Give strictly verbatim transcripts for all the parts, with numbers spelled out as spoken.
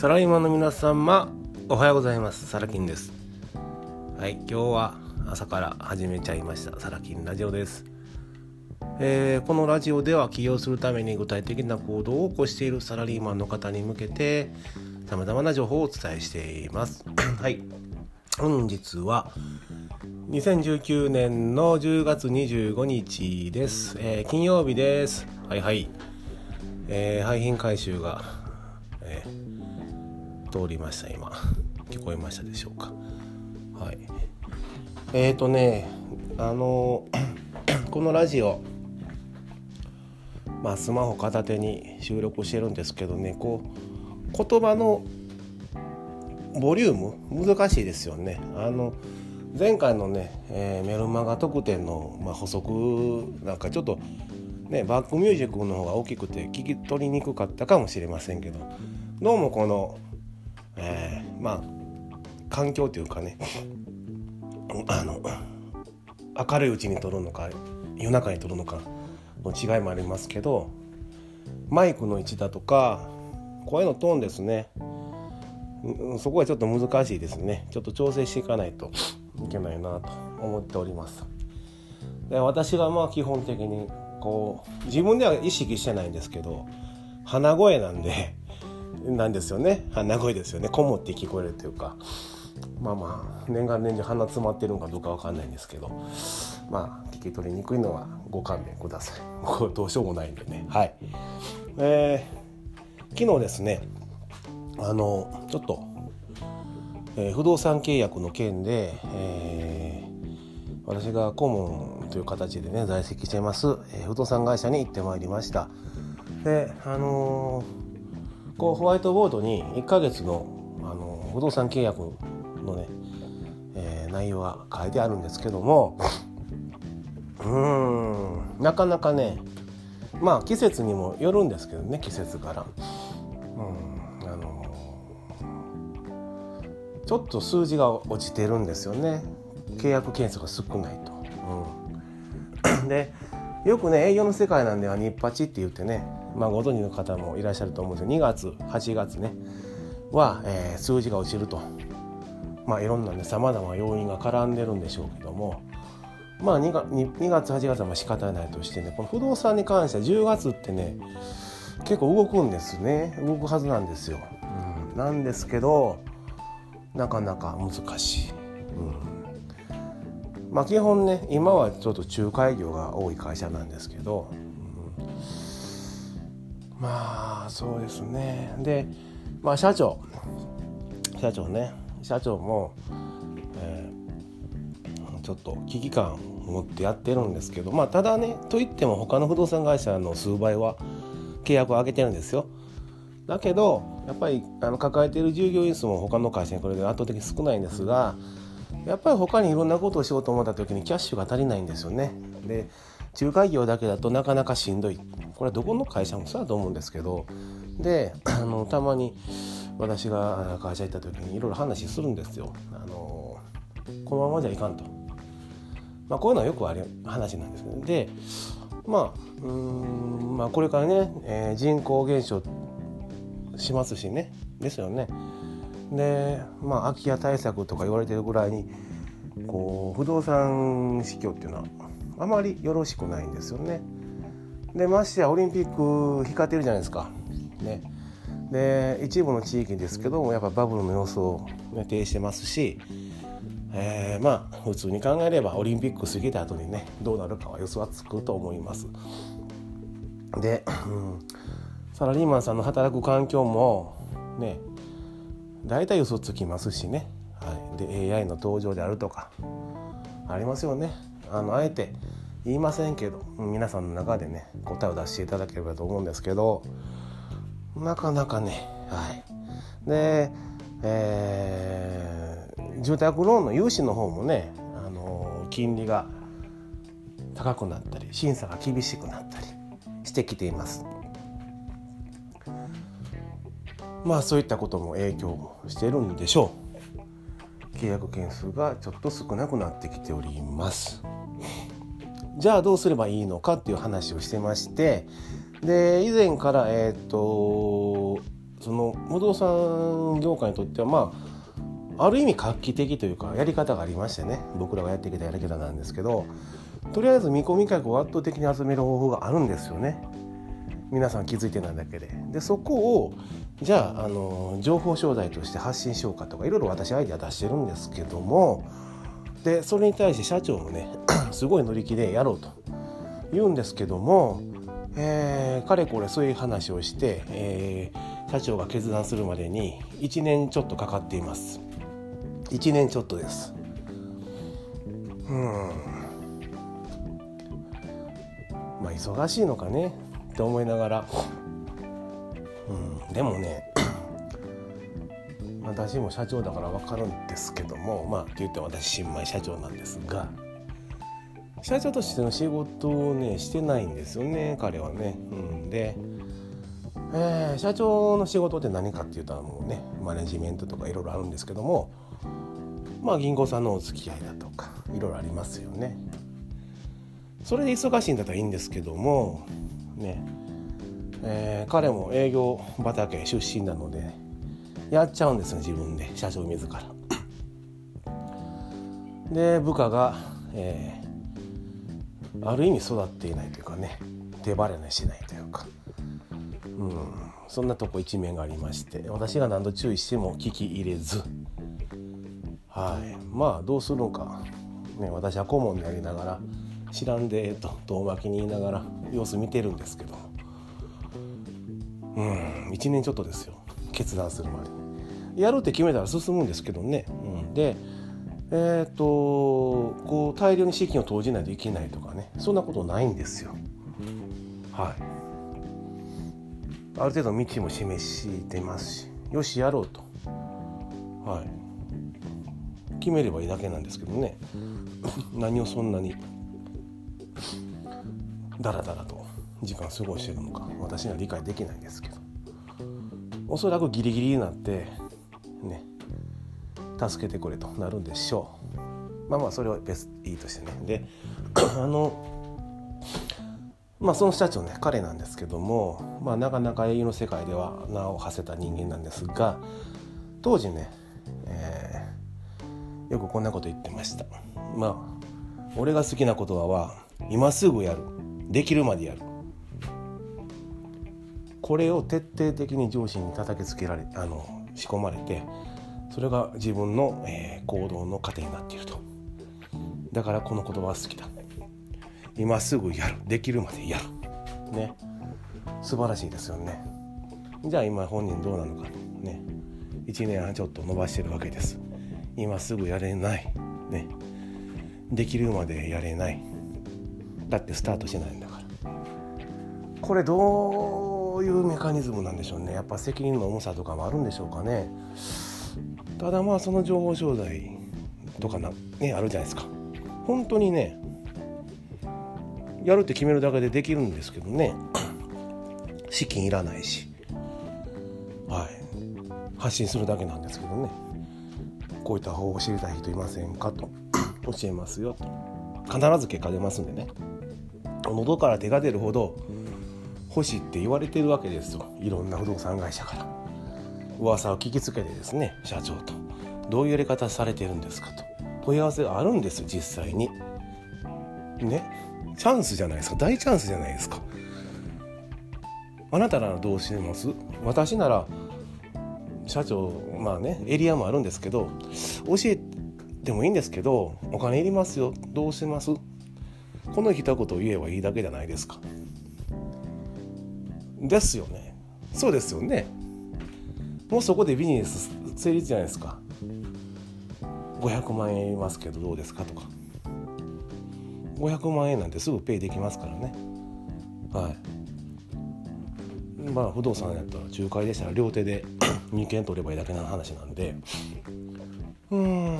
サラリーマンの皆様、おはようございます。サラキンです。はい、今日は朝から始めちゃいましたサラキンラジオです。えー、このラジオでは起業するために具体的な行動を起こしているサラリーマンの方に向けて様々な情報をお伝えしています。はい、本日はにせんじゅうきゅうねんのじゅうがつにじゅうごにちです。えー、金曜日です。はいはい。えー、廃品回収が、えー、通りました。今聞こえましたでしょうか。はい。えーとね、あのこのラジオ、まあスマホ片手に収録してるんですけどね、こう言葉のボリューム難しいですよね。あの前回のね、えー、メルマガ特典の、まあ、補足なんかちょっとねバックミュージックの方が大きくて聞き取りにくかったかもしれませんけど、どうもこの、えー、まあ環境というかね、あの明るいうちに撮るのか夜中に撮るのかの違いもありますけど、マイクの位置だとか声のトーンですね、そこはちょっと難しいですね。ちょっと調整していかないといけないなと思っております。で、私がまあ基本的にこう自分では意識してないんですけど、鼻声なんでなんですよね。鼻声ですよね。こもって聞こえるというか、まあまあ年がら年中鼻詰まってるのかどうかわかんないんですけど、まあ聞き取りにくいのはご勘弁ください。これどうしようもないんでね。はい、えー、昨日ですね、あのちょっと、えー、不動産契約の件で、えー、私が顧問という形でね在籍しています、えー、不動産会社に行ってまいりました。で、あのー、こうホワイトボードにいっかげつの、あのー、不動産契約のね、えー、内容が書いてあるんですけども、うーんなかなかね、まあ季節にもよるんですけどね、季節から、うんちょっと数字が落ちてるんですよね。契約件数が少ないと、うん、でよくね営業の世界なんではニッパチって言ってね、まあ、ご存知の方もいらっしゃると思うんですけど、にがつはちがつねは、えー、数字が落ちると、まあいろんなねさまざまな要因が絡んでるんでしょうけども、まあ にがつはちがつはまあ仕方ないとしてね、この不動産に関してはじゅうがつってね結構動くんですね。動くはずなんですよ、うん、なんですけどなかなか難しい、うん、まあ基本ね今はちょっと仲介業が多い会社なんですけど、うん、まあそうですね。で、まあ社長社長ね社長も、えー、ちょっと危機感を持ってやってるんですけど、まあただねといっても他の不動産会社の数倍は契約を上げてるんですよ。だけどやっぱりあの抱えている従業員数も他の会社に比べて圧倒的に少ないんですが、やっぱり他にいろんなことをしようと思った時にキャッシュが足りないんですよね。で、仲介業だけだとなかなかしんどい。これはどこの会社もそうだと思うんですけど、であのたまに私が会社行った時にいろいろ話するんですよ。あのこのままじゃいかんと、まあ、こういうのはよくある話なんですけど、で、まあうーんまあ、これからね、えー、人口減少しますしね、ですよね。で、まあ空き家対策とか言われてるぐらいにこう不動産市況っていうのはあまりよろしくないんですよね。で、ましてやオリンピック光ってるじゃないですか、ね、で一部の地域ですけどもやっぱバブルの様相を呈してますし、えー、まあ普通に考えればオリンピック過ぎた後にねどうなるかは予想はつくと思います。で、うんサラリーマンさんの働く環境もねだいたい予想つきますしね、はい、で エーアイ の登場であるとかありますよね。 あの、あえて言いませんけど皆さんの中でね答えを出していただければと思うんですけど、なかなかね、はい、で、えー、住宅ローンの融資の方もね、あの金利が高くなったり審査が厳しくなったりしてきています。まあそういったことも影響もしてるんでしょう。契約件数がちょっと少なくなってきております。じゃあどうすればいいのかっていう話をしてまして、で以前からえっとその不動産業界にとっては、まあ、ある意味画期的というかやり方がありましてね、僕らがやってきたやり方なんですけど、とりあえず見込み客を圧倒的に集める方法があるんですよね。皆さん気づいてないだけで。で、そこをじゃあ、あの情報商材として発信しようかとか、いろいろ私アイデア出してるんですけども、でそれに対して社長もねすごい乗り気でやろうと言うんですけども、えー、かれこれそういう話をして、えー、社長が決断するまでにいちねんちょっとかかっています。いちねんちょっとです。うん、まあ忙しいのかねって思いながら、うん、でもね私も社長だから分かるんですけども、まあって言って私新米社長なんですが、社長としての仕事をねしてないんですよね、彼はね、うん、で、えー、社長の仕事って何かっていうと、もうねマネジメントとかいろいろあるんですけども、まあ銀行さんのお付き合いだとかいろいろありますよね。それで忙しいんだったらいいんですけどもね、えー、彼も営業畑出身なので、ね、やっちゃうんですよ自分で、社長自らで部下が、えー、ある意味育っていないというかね、手放れしないというか、うん、そんなとこ一面がありまして、私が何度注意しても聞き入れず、はい、まあどうするのか、ね、私は顧問になりながら知らんでと遠巻きに言いながら様子見てるんですけど、うん、いちねんちょっとですよ、決断するまで。やるって決めたら進むんですけどね、うん、で、えっと、こう大量に資金を投じないといけないとかね、そんなことないんですよ。はい。ある程度道も示してますし、よしやろうと、はい、決めればいいだけなんですけどね何をそんなにだらだらと時間過ごしてるのか私には理解できないんですけど、おそらくギリギリになってね、助けてくれとなるんでしょう。まあまあそれは別いいとしてね。で、あのまあその社長ね、彼なんですけども、まあなかなか営業の世界では名を馳せた人間なんですが、当時ね、えー、よくこんなこと言ってました。まあ俺が好きな言葉は今すぐやる、できるまでやる。これを徹底的に上司に叩きつけられ、あの仕込まれて、それが自分の、えー、行動の糧になっていると。だからこの言葉は好きだ。今すぐやる、できるまでやる。ね、素晴らしいですよね。じゃあ今本人どうなのかね、いちねんはんちょっと伸ばしてるわけです。今すぐやれないね、できるまでやれない。だってスタートしてないんだから。これどういうメカニズムなんでしょうね。やっぱ責任の重さとかもあるんでしょうかね。ただまあその情報商材とかな、ね、あるじゃないですか。本当にねやるって決めるだけでできるんですけどね資金いらないし、はい、発信するだけなんですけどね、こういった方法を知りたい人いませんかと教えますよと、必ず結果出ますんでね。喉から手が出るほど欲しいって言われてるわけですよ、いろんな不動産会社から。噂を聞きつけてですね、社長とどういうやり方されてるんですかと問い合わせがあるんですよ実際にね。チャンスじゃないですか、大チャンスじゃないですか。あなたならどうしてます？私なら社長、まあねエリアもあるんですけど教えてでもいいんですけど、お金いりますよ、どうします？この一言を言えばいいだけじゃないですか。ですよね。そうですよね。もうそこでビジネス成立じゃないですか。ごひゃくまんえんいりますけどどうですかとか、ごひゃくまんえんなんてすぐペイできますからね。はい。まあ不動産やったら仲介でしたら両手でにけん取ればいいだけの話なんで、うーん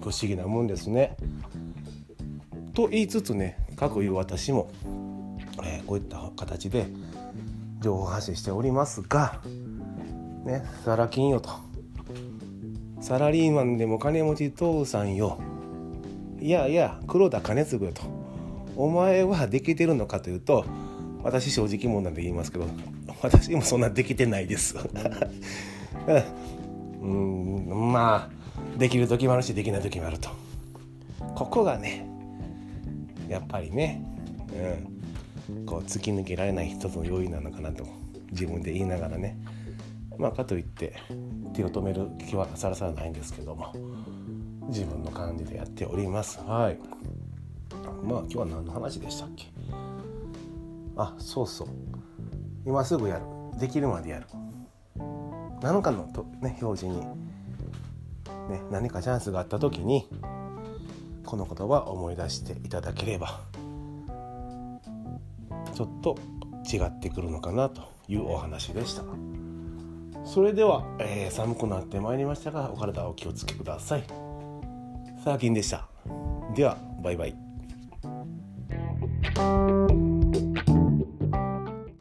不思議なもんですねと言いつつね、各いう私も、えー、こういった形で情報発信しておりますがね、サラ金よと、サラリーマンでも金持ち父さんよ、いやいや黒田兼次よと、お前はできてるのかというと、私正直者なんで言いますけど私もそんなできてないですうーん、まあできる時もあるしできない時もあると、ここがねやっぱりね、うん、こう突き抜けられない一つの要因なのかなと自分で言いながらね、まあかといって手を止める気はさらさらないんですけども、自分の感じでやっております。はい。まあ今日は何の話でしたっけ？あ、そうそう。今すぐやる。できるまでやる。何かのと、ね、表示に、ね、何かチャンスがあった時にこの言葉を思い出していただければちょっと違ってくるのかなというお話でした。それでは、えー、寒くなってまいりましたがお体お気をつけください。サーキンでした。ではバイバイ。